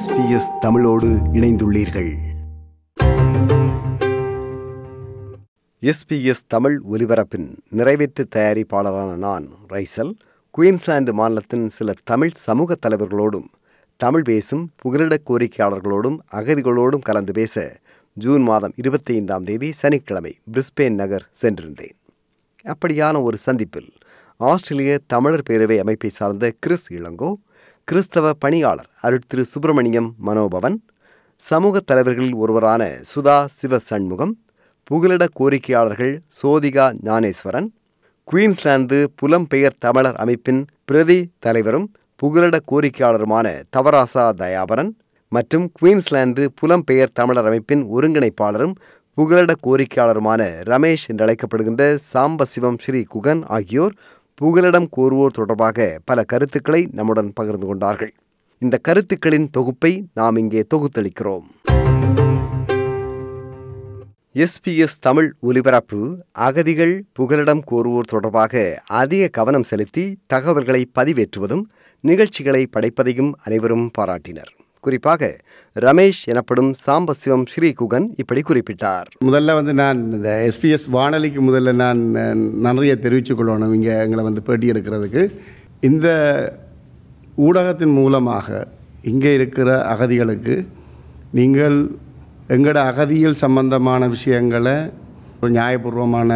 SBS தமிழோடு இணைந்துள்ளீர்கள். SBS Tamil ஒலிபரப்பின் நிறைவேற்று தயாரிப்பாளரான நான் ரைசல் குயின்ஸ்லாந்து மாநிலத்தின் சில தமிழ் சமூக தலைவர்களோடும் தமிழ் பேசும் புகலிட கோரிக்கையாளர்களோடும் அகதிகளோடும் கலந்து பேச ஜூன் மாதம் 25 சனிக்கிழமை பிரிஸ்பேன் நகர் சென்றிருந்தேன். அப்படியான ஒரு சந்திப்பில் ஆஸ்திரேலிய தமிழர் பேரவை அமைப்பை சார்ந்த கிறிஸ் இளங்கோ, கிறிஸ்தவ பணியாளர் அருட் திரு சுப்பிரமணியம் மனோபவன், சமூக தலைவர்களில் ஒருவரான சுதா சிவ சண்முகம், புகலிட கோரிக்கையாளர்கள் சோதிகா ஞானேஸ்வரன், குயின்ஸ்லாந்து புலம்பெயர் தமிழர் அமைப்பின் பிரதி தலைவரும் புகலிட கோரிக்கையாளருமான தவராசா தயாபரன் மற்றும் குயின்ஸ்லாந்து புலம்பெயர் தமிழர் அமைப்பின் ஒருங்கிணைப்பாளரும் புகலிட கோரிக்கையாளருமான ரமேஷ் என்றழைக்கப்படுகின்ற சாம்பசிவம் ஸ்ரீ குகன் ஆகியோர் புகலிடம் கோருவோர் தொடர்பாக பல கருத்துக்களை நம்முடன் பகிர்ந்து கொண்டார்கள். இந்த கருத்துக்களின் தொகுப்பை நாம் இங்கே தொகுத்தளிக்கிறோம். SBS தமிழ் ஒலிபரப்பு அகதிகள் புகலிடம் கோருவோர் தொடர்பாக அதிக கவனம் செலுத்தி தகவல்களை பதிவேற்றுவதும் நிகழ்ச்சிகளை படைப்பதையும் அனைவரும் பாராட்டினர். குறிப்பாக ரமேஷ் எனப்படும் சாம்பசிவம் ஸ்ரீகுகன் இப்படி குறிப்பிட்டார். முதல்ல நான் இந்த SBS வானொலிக்கு நான் நன்றியை தெரிவித்துக் கொள்ளணும். இங்கே எங்களை பேட்டி எடுக்கிறதுக்கு இந்த ஊடகத்தின் மூலமாக இங்கே இருக்கிற அகதிகளுக்கு நீங்கள் எங்களோட அகதியல் சம்பந்தமான விஷயங்களை ஒரு நியாயபூர்வமான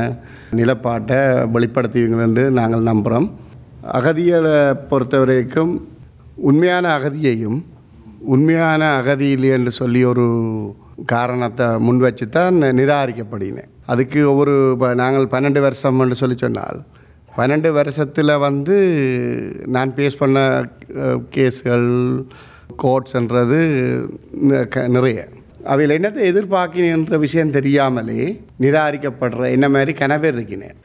நிலப்பாட்டை வெளிப்படுத்துவீங்கள் என்று நாங்கள் நம்புகிறோம். அகதிகளை பொறுத்த வரைக்கும் உண்மையான அகதியையும் உண்மையான அகதி இல்லை என்று சொல்லி ஒரு காரணத்தை முன் வச்சு தான் நிராகரிக்கப்படினேன். அதுக்கு ஒவ்வொரு நாங்கள் 12 வருஷம் என்று சொல்லி சொன்னால் 12 வருஷத்தில் நான் பேஸ் பண்ண கேஸ்கள் கோர்ட்ஸ்ன்றது நிறைய அவையில் என்னத்தை எதிர்பார்க்கின்ற விஷயம் தெரியாமலே நிராகரிக்கப்படுற என்ன மாதிரி கனவே இருக்கினேன்.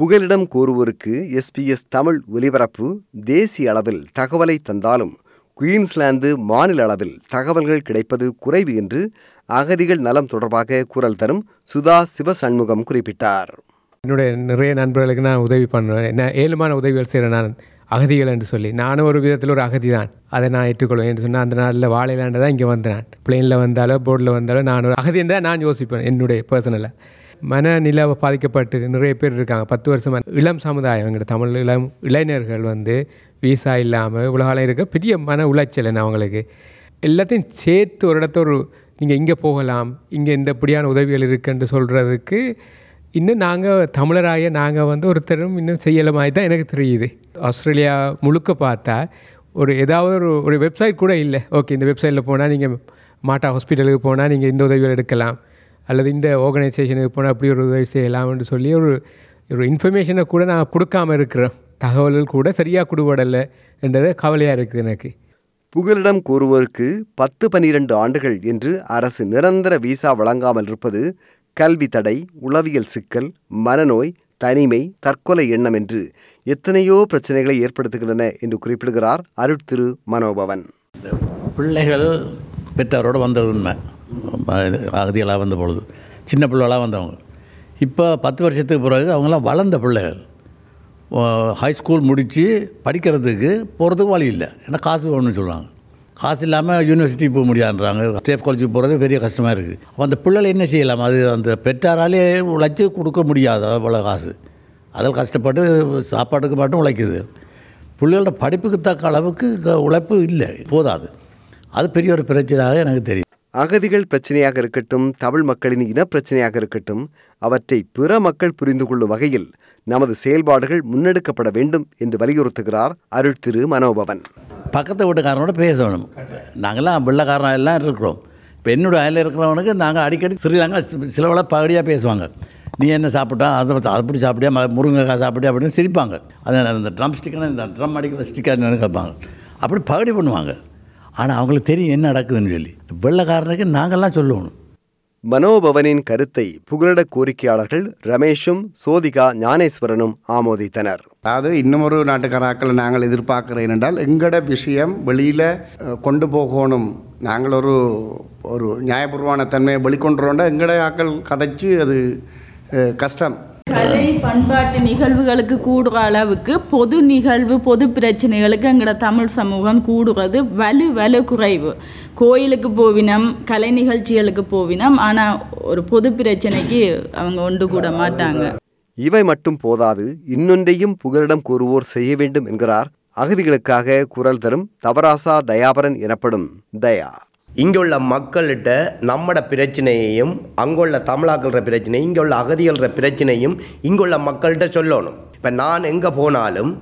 புகலிடம் கோருவோருக்கு SBS தமிழ் ஒலிபரப்பு தேசிய அளவில் தகவலை தந்தாலும் குயின்ஸ்லாந்து மாநில அளவில் தகவல்கள் கிடைப்பது குறைவு என்று அகதிகள் நலம் தொடர்பாக குரல் தரும் சுதா சிவசண்முகம் குறிப்பிட்டார். என்னுடைய நிறைய நண்பர்களுக்கு நான் உதவி பண்ணுவேன், என்ன ஏழுமான உதவிகள் செய்கிறேன் நான் அகதிகள் என்று சொல்லி. நானும் ஒரு விதத்தில் ஒரு அகதி தான், அதை நான் ஏற்றுக்கொள்வேன் என்று சொன்னால் அந்த நாளில் வாழையிலாண்டு தான் இங்கே வந்தேன். பிளேனில் வந்தாலோ போர்டில் வந்தாலோ நான் ஒரு அகதி என்றால் நான் யோசிப்பேன். என்னுடைய பர்சனலில் மனநிலை பாதிக்கப்பட்டு நிறைய பேர் இருக்காங்க. 10 வருஷமாக இளம் சமுதாயம் எங்கள் தமிழ் இளைஞர்கள் வீசா இல்லாமல் உலகாலம் இருக்க பெரிய மன உளைச்சல் என்ன அவங்களுக்கு எல்லாத்தையும் சேர்த்து ஒரு இடத்த ஒரு நீங்கள் இங்கே போகலாம், இங்கே இந்த இப்படியான உதவிகள் இருக்குன்னு சொல்கிறதுக்கு இன்னும் நாங்கள் தமிழராக நாங்கள் ஒருத்தரும் இன்னும் செய்யலமாய் தான் எனக்கு தெரியுது. ஆஸ்திரேலியா முழுக்க பார்த்தா ஒரு ஏதாவது ஒரு வெப்சைட் கூட இல்லை. ஓகே, இந்த வெப்சைட்டில் போனால் நீங்கள் மாட்டா ஹாஸ்பிட்டலுக்கு போனால் நீங்கள் இந்த உதவிகள் எடுக்கலாம் அல்லது இந்த ஆர்கனைசேஷனுக்கு போனால் அப்படி ஒரு உதவி செய்யலாம்னு சொல்லி ஒரு இன்ஃபர்மேஷனை கூட நான் கொடுக்காமல் இருக்கிறேன். தகவல்கள் கூட சரியாக கொடுபடலை என்றது கவலையாக இருக்குது எனக்கு. புகலிடம் கோருவோருக்கு 10-12 ஆண்டுகள் என்று அரசு நிரந்தர விசா வழங்காமல் இருப்பது கல்வி தடை, உளவியல் சிக்கல், மனநோய், தனிமை, தற்கொலை எண்ணம் என்று எத்தனையோ பிரச்சனைகளை ஏற்படுத்துகின்றன என்று குறிப்பிடுகிறார் அருட் திரு மனோபவன். பிள்ளைகள் பெற்றோரோடு வந்தது உண்மை, அகதிகளாக வந்த பொழுது சின்ன பிள்ளைகளாக வந்தவங்க. இப்போ 10 வருஷத்துக்கு பிறகு அவங்களாம் வளர்ந்த பிள்ளைகள் ஹைஸ்கூல் முடித்து படிக்கிறதுக்கு போகிறதுக்கு வழி இல்லை, ஏன்னா காசு வேணும்னு சொல்கிறாங்க. காசு இல்லாமல் யூனிவர்சிட்டி போக முடியாதுன்றாங்க. ஸ்டேட் காலேஜுக்கு போகிறது பெரிய கஷ்டமாக இருக்குது. அப்போ அந்த பிள்ளைகள் என்ன செய்யலாம்? அது அந்த பெற்றாராலே உழைச்சி கொடுக்க முடியாது, அவ்வளோ காசு. அதில் கஷ்டப்பட்டு சாப்பாட்டுக்கு மட்டும் உழைக்குது. பிள்ளைகளோட படிப்புக்கு தக்க அளவுக்கு உழைப்பு இல்லை, போதாது. அது பெரிய ஒரு பிரச்சனையாக எனக்கு தெரியும். அகதிகள் பிரச்சனையாக இருக்கட்டும், தமிழ் மக்களின் இனப்பிரச்சனையாக இருக்கட்டும், அவற்றை பிற மக்கள் புரிந்து கொள்ளும் வகையில் நமது செயல்பாடுகள் முன்னெடுக்கப்பட வேண்டும் என்று வலியுறுத்துகிறார் அருள் திரு மனோபவன். பக்கத்து வீட்டுக்காரனோட பேசணும். நாங்கள்லாம் வெள்ளக்காரனாக எல்லாம் இருக்கிறோம். இப்போ என்னோடய அயலில் இருக்கிறவனுக்கு நாங்கள் அடிக்கடி ஸ்ரீலங்கா சிலவளை பகடியாக பேசுவாங்க. நீ என்ன சாப்பிட்டா, அதை அப்படி சாப்பிட்டியா, முருங்கைக்காய் சாப்பிட்டியா அப்படின்னு சிரிப்பாங்க. அந்த ட்ரம் ஸ்டிக்கனை இந்த ட்ரம் அடிக்கிற ஸ்டிக்கர்னு கேட்பாங்க, அப்படி பகடி பண்ணுவாங்க. ஆனால் அவங்களுக்கு தெரியும் என்ன நடக்குதுன்னு சொல்லி. வெள்ளக்காரனுக்கு நாங்கள்லாம் சொல்லணும். மனோபவனின் கருத்தை புகலிட கோரிக்கையாளர்கள் ரமேஷும் சோதிகா ஞானேஸ்வரனும் ஆமோதித்தனர். அதாவது இன்னும் ஒரு நாட்டுக்காராக்களை நாங்கள் எதிர்பார்க்கிறேன் என்றால் எங்களோட விஷயம் வெளியில் கொண்டு போகணும். நாங்கள் ஒரு ஒரு நியாயபூர்வமான தன்மையை வெளிக்கொண்டுறோண்டா எங்களோட ஆக்கள் கதைச்சு அது கஷ்டம். கலை பண்பாட்டு நிகழ்வுகளுக்கு கூடுற அளவுக்கு பொது நிகழ்வு பொது பிரச்சனைகளுக்கு எங்களோட தமிழ் சமூகம் கூடுறது வலு குறைவு. கோயிலுக்கு போவினம், கலை நிகழ்ச்சிகளுக்கு போவினம், ஆனால் ஒரு பொது பிரச்சனைக்கு அவங்க ஒன்று கூட மாட்டாங்க. இவை மட்டும் போதாது, இன்னொன்றையும் புகலிடம் கூறுவோர் செய்ய வேண்டும் என்கிறார் அகதிகளுக்காக குரல் தரும் தவராசா தயாபரன் எனப்படும் தயா. இங்குள்ள மக்கள்கிட்ட நம்மட பிரச்சனையையும் அங்குள்ள தமிழாக்கள பிரச்சனையும் இங்குள்ள அகதிகள பிரச்சனையும் இங்குள்ள மக்கள்கிட்ட சொல்லணும். இப்போ நான் எங்கே போனாலும்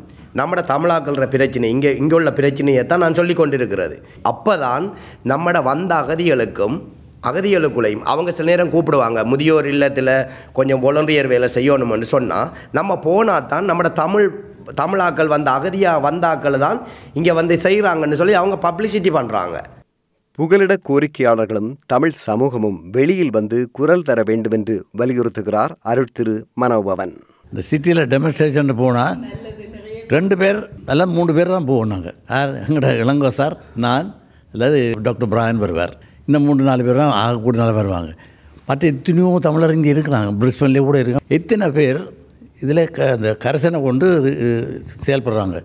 நம்மட தமிழாக்கள பிரச்சனை இங்குள்ள பிரச்சனையை தான் நான் சொல்லி கொண்டிருக்கிறது. அப்போ தான் நம்மட வந்த அகதிகளுக்குள்ளையும் அவங்க சில நேரம் கூப்பிடுவாங்க, முதியோர் இல்லத்தில் கொஞ்சம் வாலண்டியர் வேலை செய்யணும்னு சொன்னால் நம்ம போனால் தான் நம்மட தமிழாக்கள் வந்த அகதியாக வந்தாக்கள் தான் இங்கே வந்து செய்கிறாங்கன்னு சொல்லி அவங்க பப்ளிசிட்டி பண்ணுறாங்க. புகலிட கோரிக்கையாளர்களும் தமிழ் சமூகமும் வெளியில் வந்து குரல் தர வேண்டும் என்று வலியுறுத்துகிறார் அருட்திரு மனோபவன். இந்த சிட்டியில் டெமான்ஸ்ட்ரேஷன் போனால் 2 பேர் அல்ல 3 பேர் தான் போவோம் நாங்கள். யார்? எங்கள்ட இளங்கோ சார், நான், அல்லது டாக்டர் பிராயன் வருவார். இன்னும் 3-4 பேர் தான் ஆக கூட நாள் வருவாங்க. மற்ற எத்தனையோ தமிழர் இங்கே இருக்கிறாங்க, பிரிஸ்பேன்லேயே கூட இருக்காங்க. எத்தனை பேர் இதில் அந்த கரசனை கொண்டு செயல்படுறாங்க.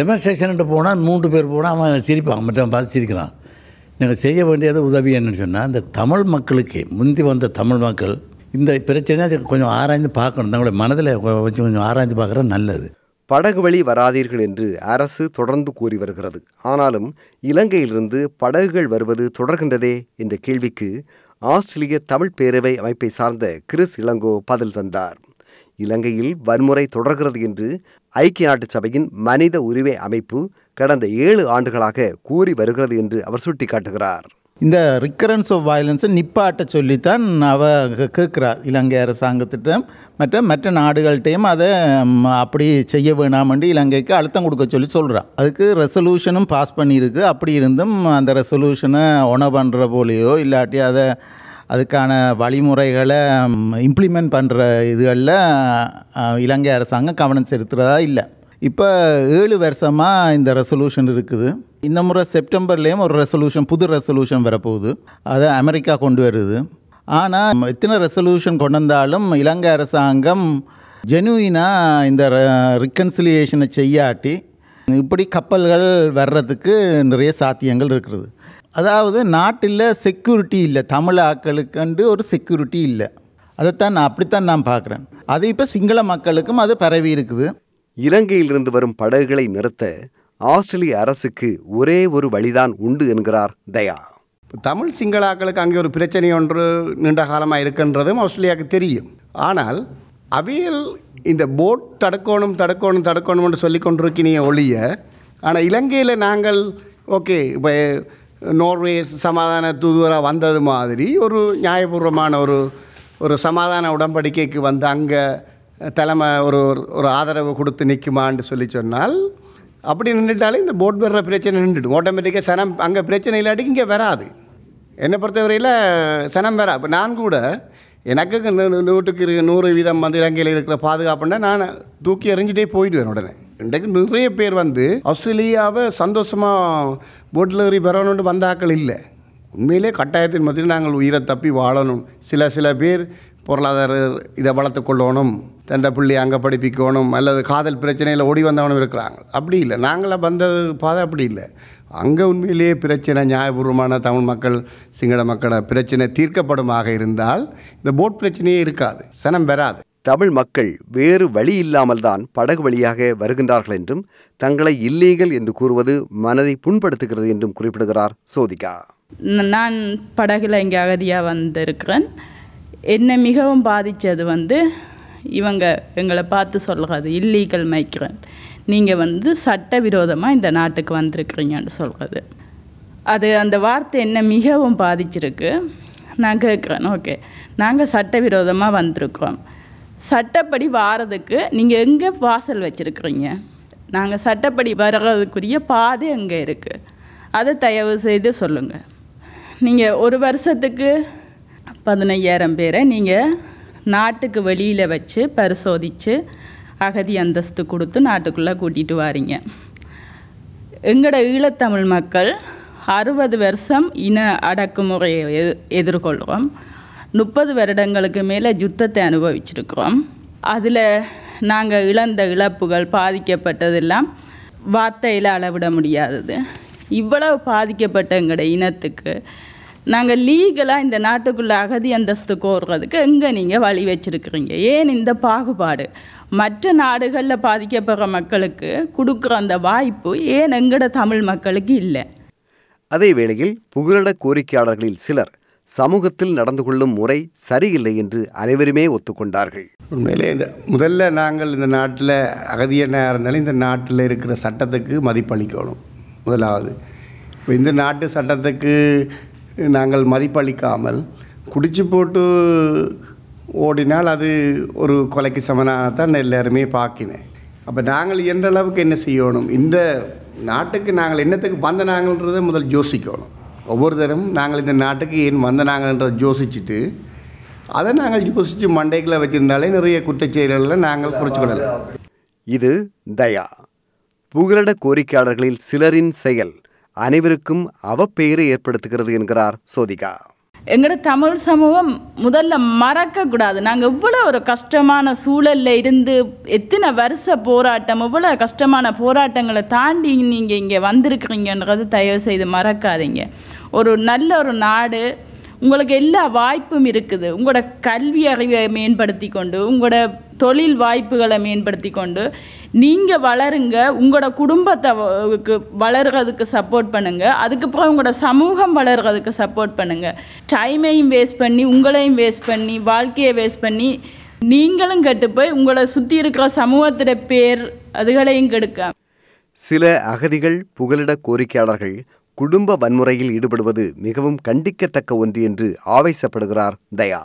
டெமான்ஸ்ட்ரேஷன்ட்டு போனால் 3 பேர் போனால் அவன் சிரிப்பாங்க, மற்றவன் பார்த்து சிரிக்கிறான். நாங்கள் செய்ய வேண்டியது உதவி என்னன்னு சொன்னால், இந்த தமிழ் மக்களுக்கு முந்தி வந்த தமிழ் மக்கள் இந்த பிரச்சனையாக கொஞ்சம் ஆராய்ந்து பார்க்கணும். தங்களுடைய மனதில் வச்சு கொஞ்சம் ஆராய்ந்து பார்க்குறது நல்லது. படகு வழி வராதீர்கள் என்று அரசு தொடர்ந்து கூறி வருகிறது. ஆனாலும் இலங்கையிலிருந்து படகுகள் வருவது தொடர்கின்றதே என்ற கேள்விக்கு ஆஸ்திரேலிய தமிழ் பேரவை அமைப்பை சார்ந்த கிறிஸ் இளங்கோ பதில் தந்தார். இலங்கையில் வன்முறை தொடர்கிறது என்று ஐக்கிய நாட்டு சபையின் மனித உரிமை அமைப்பு கடந்த 7 ஆண்டுகளாக கூறி வருகிறது என்று அவர் சுட்டிக்காட்டுகிறார். இந்த ரிக்கரன்ஸ் ஆஃப் வயலன்ஸை நிப்பாட்ட சொல்லித்தான் அவர் கேட்குறார் இலங்கை அரசாங்கத்திட்டம், மற்ற நாடுகள்கிட்டையும் அதை அப்படி செய்ய வேணாமண்டு இலங்கைக்கு அழுத்தம் கொடுக்க சொல்லி சொல்கிறார். அதுக்கு ரெசல்யூஷனும் பாஸ் பண்ணியிருக்கு. அப்படி இருந்தும் அந்த ரெசல்யூஷனை ஒன பண்ணுற போலேயோ இல்லாட்டி அதை அதுக்கான வழிமுறைகளை இம்ப்ளிமெண்ட் பண்ணுற இதுகளில் இலங்கை அரசாங்கம் கவனம் செலுத்துகிறதா இல்லை. இப்போ 7 வருஷமாக இந்த ரெசல்யூஷன் இருக்குது. இந்த முறை செப்டம்பர்லேயும் ஒரு ரெசல்யூஷன், புது ரெசல்யூஷன் வரப்போகுது. அதை அமெரிக்கா கொண்டு வருது. ஆனால் எத்தனை ரெசல்யூஷன் கொண்டு வந்தாலும் இலங்கை அரசாங்கம் ஜெனுயினாக இந்த ரிகன்சிலியேஷனை செய்யாட்டி இப்படி கப்பல்கள் வர்றதுக்கு நிறைய சாத்தியங்கள் இருக்கிறது. அதாவது நாட்டில் செக்யூரிட்டி இல்லை, தமிழ் ஆட்களுக்கு ஒரு செக்யூரிட்டி இல்லை. அதைத்தான் அப்படித்தான் நான் பார்க்குறேன். அது இப்போ சிங்கள மக்களுக்கும் அது பரவி இருக்குது. இலங்கையிலிருந்து வரும் படகுகளை நிறுத்த ஆஸ்திரேலிய அரசுக்கு ஒரே ஒரு வழிதான் உண்டு என்கிறார் தயா. தமிழ் சிங்களாக்களுக்கு அங்கே ஒரு பிரச்சனை ஒன்று நீண்ட காலமாக இருக்குன்றதும் ஆஸ்திரேலியாவுக்கு தெரியும். ஆனால் அவையில் இந்த போட் தடுக்கணும் என்று சொல்லி கொண்டிருக்கினிய ஒழிய, ஆனால் இலங்கையில் நாங்கள் ஓகே இப்போ நோர்வே சமாதான தூதுவராக வந்தது மாதிரி ஒரு நியாயபூர்வமான ஒரு சமாதான உடன்படிக்கைக்கு வந்து அங்கே தலைமை ஒரு ஆதரவு கொடுத்து நிற்குமான்னு சொல்லி சொன்னால், அப்படி நின்றுட்டாலே இந்த போட் வர்ற பிரச்சனை நின்றுடும் ஆட்டோமேட்டிக்காக. சனம் அங்கே பிரச்சனை இல்லாட்டிக்கு இங்கே வராது. என்னை பொறுத்தவரையில் சனம் வரா. இப்போ நான் கூட எனக்கு 100% வந்து இலங்கையில் இருக்கிற பாதுகாப்புன்னா நான் தூக்கி எறிஞ்சிட்டே போயிடுவேன் உடனே. இன்றைக்கு நிறைய பேர் வந்து ஆஸ்திரேலியாவை சந்தோஷமாக போட்டில் ஏறி வரணும்னு வந்தாக்கள் இல்லை. உண்மையிலே கட்டாயத்தின் மத்தியில் நாங்கள் உயிரை தப்பி வாழணும். சில பேர் பொருளாதார இதை வளர்த்துக்கொள்ளணும், தண்டை பிள்ளை அங்கே படிப்பிக்கணும், அல்லது காதல் பிரச்சனையில் ஓடி வந்தவனும் இருக்கிறாங்க. அப்படி இல்லை, நாங்களாம் வந்தது பாதை அப்படி இல்லை. அங்கே உண்மையிலேயே பிரச்சனை நியாயபூர்வமான தமிழ் மக்கள் சிங்கள மக்களோட பிரச்சனை தீர்க்கப்படுமாக இருந்தால் இந்த போட் பிரச்சனையே இருக்காது, சனம் வராது. தமிழ் மக்கள் வேறு வழி இல்லாமல் தான் படகு வழியாக வருகின்றார்கள் என்றும் தங்களை இல்லீகல் என்று கூறுவது மனதை புண்படுத்துகிறது என்றும் குறிப்பிடுகிறார் சோதிகா. நான் படகுல இங்கே அகதியாக வந்திருக்கிறேன். என்னை மிகவும் பாதித்தது வந்து இவங்க எங்களை பார்த்து சொல்கிறது இல்லீகல் மைக்ரண்ட், நீங்கள் வந்து சட்டவிரோதமாக இந்த நாட்டுக்கு வந்திருக்கிறீங்கன்னு சொல்கிறது. அது அந்த வார்த்தை என்னை மிகவும் பாதிச்சிருக்கு. நான் கேட்குறேன், ஓகே நாங்கள் சட்டவிரோதமாக வந்திருக்கிறோம், சட்டப்படி வாரதுக்கு நீங்கள் எங்கே வாசல் வச்சுருக்குறீங்க, நாங்கள் சட்டப்படி வர்றதுக்குரிய பாதை எங்கே இருக்குது, அதை தயவு செய்து சொல்லுங்கள். நீங்கள் 1 வருஷத்துக்கு 15,000 பேரை நீங்கள் நாட்டுக்கு வெளியில் வச்சு பரிசோதித்து அகதி அந்தஸ்து கொடுத்து நாட்டுக்குள்ளே கூட்டிகிட்டு வாரீங்க. எங்களோட ஈழத்தமிழ் மக்கள் 60 வருஷம் இன அடக்குமுறையை எதிர்கொள்கிறோம், 30 வருடங்களுக்கு மேலே யுத்தத்தை அனுபவிச்சிருக்கிறோம். அதில் நாங்கள் இழந்த இழப்புகள் பாதிக்கப்பட்டதெல்லாம் வார்த்தையில் அளவிட முடியாதது. இவ்வளவு பாதிக்கப்பட்ட எங்களுடைய இனத்துக்கு நாங்கள் லீகலாக இந்த நாட்டுக்குள்ளே அகதி அந்தஸ்து கோர்றதுக்கு எங்கே நீங்கள் வழி வச்சுருக்குறீங்க? ஏன் இந்த பாகுபாடு? மற்ற நாடுகளில் பாதிக்கப்படுற மக்களுக்கு கொடுக்குற அந்த வாய்ப்பு ஏன் எங்களோட தமிழ் மக்களுக்கு இல்லை? அதே வேளையில் புகலிட கோரிக்கையாளர்களில் சிலர் சமூகத்தில் நடந்து கொள்ளும் முறை சரியில்லை என்று அனைவருமே ஒத்துக்கொண்டார்கள். உண்மையிலே இந்த முதல்ல நாங்கள் இந்த நாட்டில் அகதியாக இருந்தாலும் இந்த நாட்டில் இருக்கிற சட்டத்துக்கு மதிப்பளிக்கணும். முதலாவது இப்போ இந்த நாட்டு சட்டத்துக்கு நாங்கள் மதிப்பளிக்காமல் குடிச்சு போட்டு ஓடினால் அது ஒரு கொலைக்கு சமனாகத்தான் எல்லாருமே பார்க்கினேன். அப்போ நாங்கள் என்ற அளவுக்கு என்ன செய்யணும்? இந்த நாட்டுக்கு நாங்கள் என்னத்துக்கு வந்த நாங்கள்ன்றதை முதல் யோசிக்கணும். ஒவ்வொரு தரம் நாங்கள் இந்த நாட்டுக்கு ஏன் வந்த நாங்கள்ன்றதை யோசிச்சுட்டு அதை நாங்கள் யோசித்து மண்டைக்குள்ளே வச்சுருந்தாலே நிறைய குற்றச்செயல்களில் நாங்கள் குறிச்சுக்கொள்ளலாம். இது தயா. புகலிட கோரிக்கையாளர்களில் சிலரின் செயல் அனைவருக்கும் அவப்பெயரை ஏற்படுத்துகிறது என்கிறார் சோதிகா. எங்களோட தமிழ் சமூகம் முதல்ல மறக்கக்கூடாது. நாங்கள் இவ்வளோ ஒரு கஷ்டமான சூழலில் இருந்து எத்தனை வருஷ போராட்டம், இவ்வளோ கஷ்டமான போராட்டங்களை தாண்டி நீங்கள் இங்கே வந்திருக்கிறீங்கன்றது தயவு செய்து மறக்காதீங்க. ஒரு நல்ல ஒரு நாடு, உங்களுக்கு எல்லா வாய்ப்பும் இருக்குது. உங்களோட கல்வி அறிவை மேம்படுத்தி கொண்டு, உங்களோட தொழில் வாய்ப்புகளை மேம்படுத்தி கொண்டு நீங்கள் வளருங்க. உங்களோட குடும்பத்தை வளர்கிறதுக்கு சப்போர்ட் பண்ணுங்கள். அதுக்கப்புறம் உங்களோட சமூகம் வளர்கிறதுக்கு சப்போர்ட் பண்ணுங்கள். டைமையும் வேஸ்ட் பண்ணி, உங்களையும் வேஸ்ட் பண்ணி, வாழ்க்கையை வேஸ்ட் பண்ணி நீங்களும் கெட்டு போய் உங்களை சுற்றி இருக்கிற சமூகத்திட பேர் அதுகளையும் கெடுக்க. சில அகதிகள் புகலிட கோரிக்கையாளர்கள் குடும்ப வன்முறையில் ஈடுபடுவது மிகவும் கண்டிக்கத்தக்க ஒன்று என்று ஆவேசப்படுகிறார் தயா.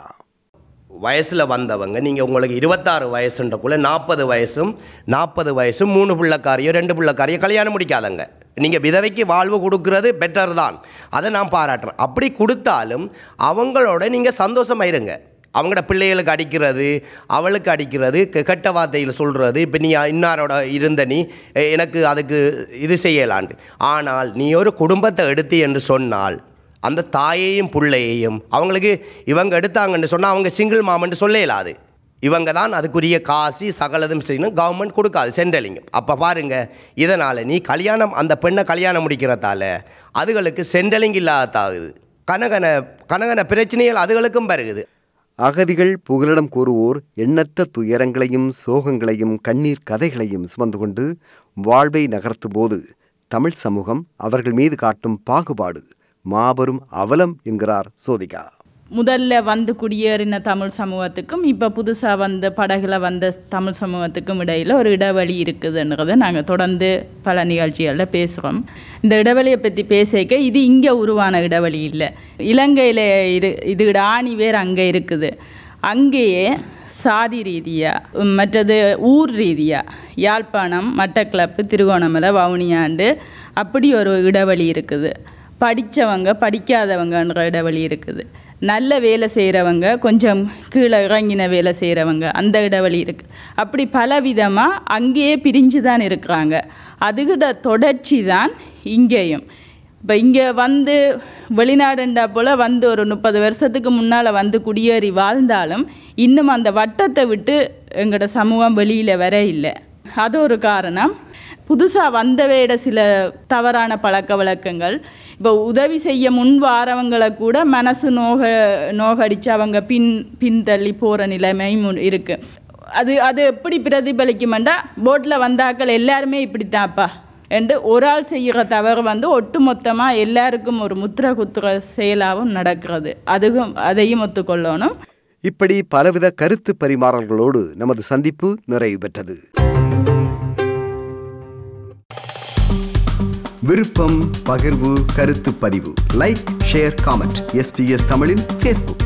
வயசில் வந்தவங்க, நீங்கள் உங்களுக்கு 26 வயசுன்றக்குள்ளே 40 வயசும் 3 பிள்ளைக்காரியோ 2 பிள்ளைக்காரியோ கல்யாணம் முடிக்காதங்க. நீங்கள் விதவைக்கு வாழ்வு கொடுக்கறது பெட்டர் தான், அதை நான் பாராட்டுறேன். அப்படி கொடுத்தாலும் அவங்களோட நீங்கள் சந்தோஷமாயிருங்க. அவங்களோட பிள்ளைகளுக்கு அடிக்கிறது, அவளுக்கு அடிக்கிறது, கெட்ட வார்த்தையில் சொல்கிறது, இப்போ நீ இன்னாரோட இருந்த நீ எனக்கு அதுக்கு இது செய்யலான்ட்டு. ஆனால் நீ ஒரு குடும்பத்தை எடுத்து என்று சொன்னால் அந்த தாயையும் பிள்ளையையும் அவங்களுக்கு இவங்க எடுத்தாங்கன்னு சொன்னால் அவங்க சிங்கிள் மாமன்னு சொல்ல இயலாது. இவங்க தான் அதுக்குரிய காசி சகலதும் செய்யணும், கவர்மெண்ட் கொடுக்காது சென்ட்ரலிங்க. அப்போ பாருங்கள், இதனால் நீ கல்யாணம் அந்த பெண்ணை கல்யாணம் முடிக்கிறதால அதுகளுக்கு சென்ட்ரலிங் இல்லாதாகுது. கனகன பிரச்சனைகள் அதுகளுக்கும் வருகுது. அகதிகள் புகலிடம் கூறுவோர் எண்ணற்ற துயரங்களையும் சோகங்களையும் கண்ணீர் கதைகளையும் சுமந்து கொண்டு வாழ்வை நகர்த்தும் போது தமிழ் சமூகம் அவர்கள் மீது காட்டும் பாகுபாடு மாபெரும் அவலம் என்கிறார் சோதிகா. முதல்ல வந்து குடியேறின தமிழ் சமூகத்துக்கும் இப்போ புதுசாக வந்த படகுல வந்த தமிழ் சமூகத்துக்கும் இடையில் ஒரு இடைவெளி இருக்குதுன்றதை நாங்கள் தொடர்ந்து பல நிகழ்ச்சிகளில் பேசுகிறோம். இந்த இடைவெளியை பற்றி பேசிக்க இது இங்கே உருவான இடைவெளி இல்லை. இலங்கையில் இது ஆணி வேர் அங்கே இருக்குது. அங்கேயே சாதி ரீதியாக, மற்றது ஊர் ரீதியாக யாழ்ப்பாணம், மட்டக்களப்பு, திருகோணமலை, வவுனியாண்டு அப்படி ஒரு இடைவெளி இருக்குது. படித்தவங்க படிக்காதவங்கன்ற இடைவெளி இருக்குது. நல்ல வேலை செய்கிறவங்க, கொஞ்சம் கீழே இறங்கின வேலை செய்கிறவங்க, அந்த இடைவெளி இருக்குது. அப்படி பல விதமாக அங்கேயே பிரிஞ்சு தான் இருக்கிறாங்க. அதுகிட்ட தொடர்ச்சி தான் இங்கேயும். இப்போ இங்கே வந்து வெளிநாடுண்டா போல் வந்து ஒரு 30 வருஷத்துக்கு முன்னால் வந்து குடியேறி வாழ்ந்தாலும் இன்னும் அந்த வட்டத்தை விட்டு எங்களோட சமூகம் வெளியில் வர இல்லை. அது ஒரு காரணம். புதுசாக வந்தவையிட சில தவறான பழக்க வழக்கங்கள். இப்போ உதவி செய்ய முன் வாரவங்களை கூட மனசு நோகடித்து அவங்க பின்தள்ளி போகிற நிலைமை இருக்குது. அது எப்படி பிரதிபலிக்குமெண்டா, போட்டில் வந்தாக்கள் எல்லாருமே இப்படித்தான்ப்பா என்று ஒரு ஆள் செய்கிற தவறு வந்து ஒட்டுமொத்தமாக எல்லாருக்கும் ஒரு முத்திர குத்துற செயலாகவும் நடக்கிறது. அதையும் ஒத்துக்கொள்ளணும். இப்படி பலவித கருத்து பரிமாறல்களோடு நமது சந்திப்பு நிறைவு பெற்றது. விருப்பம், பகிர்வு, கருத்து பதிவு, லைக், ஷேர், காமெண்ட். SBS தமிழின் Facebook.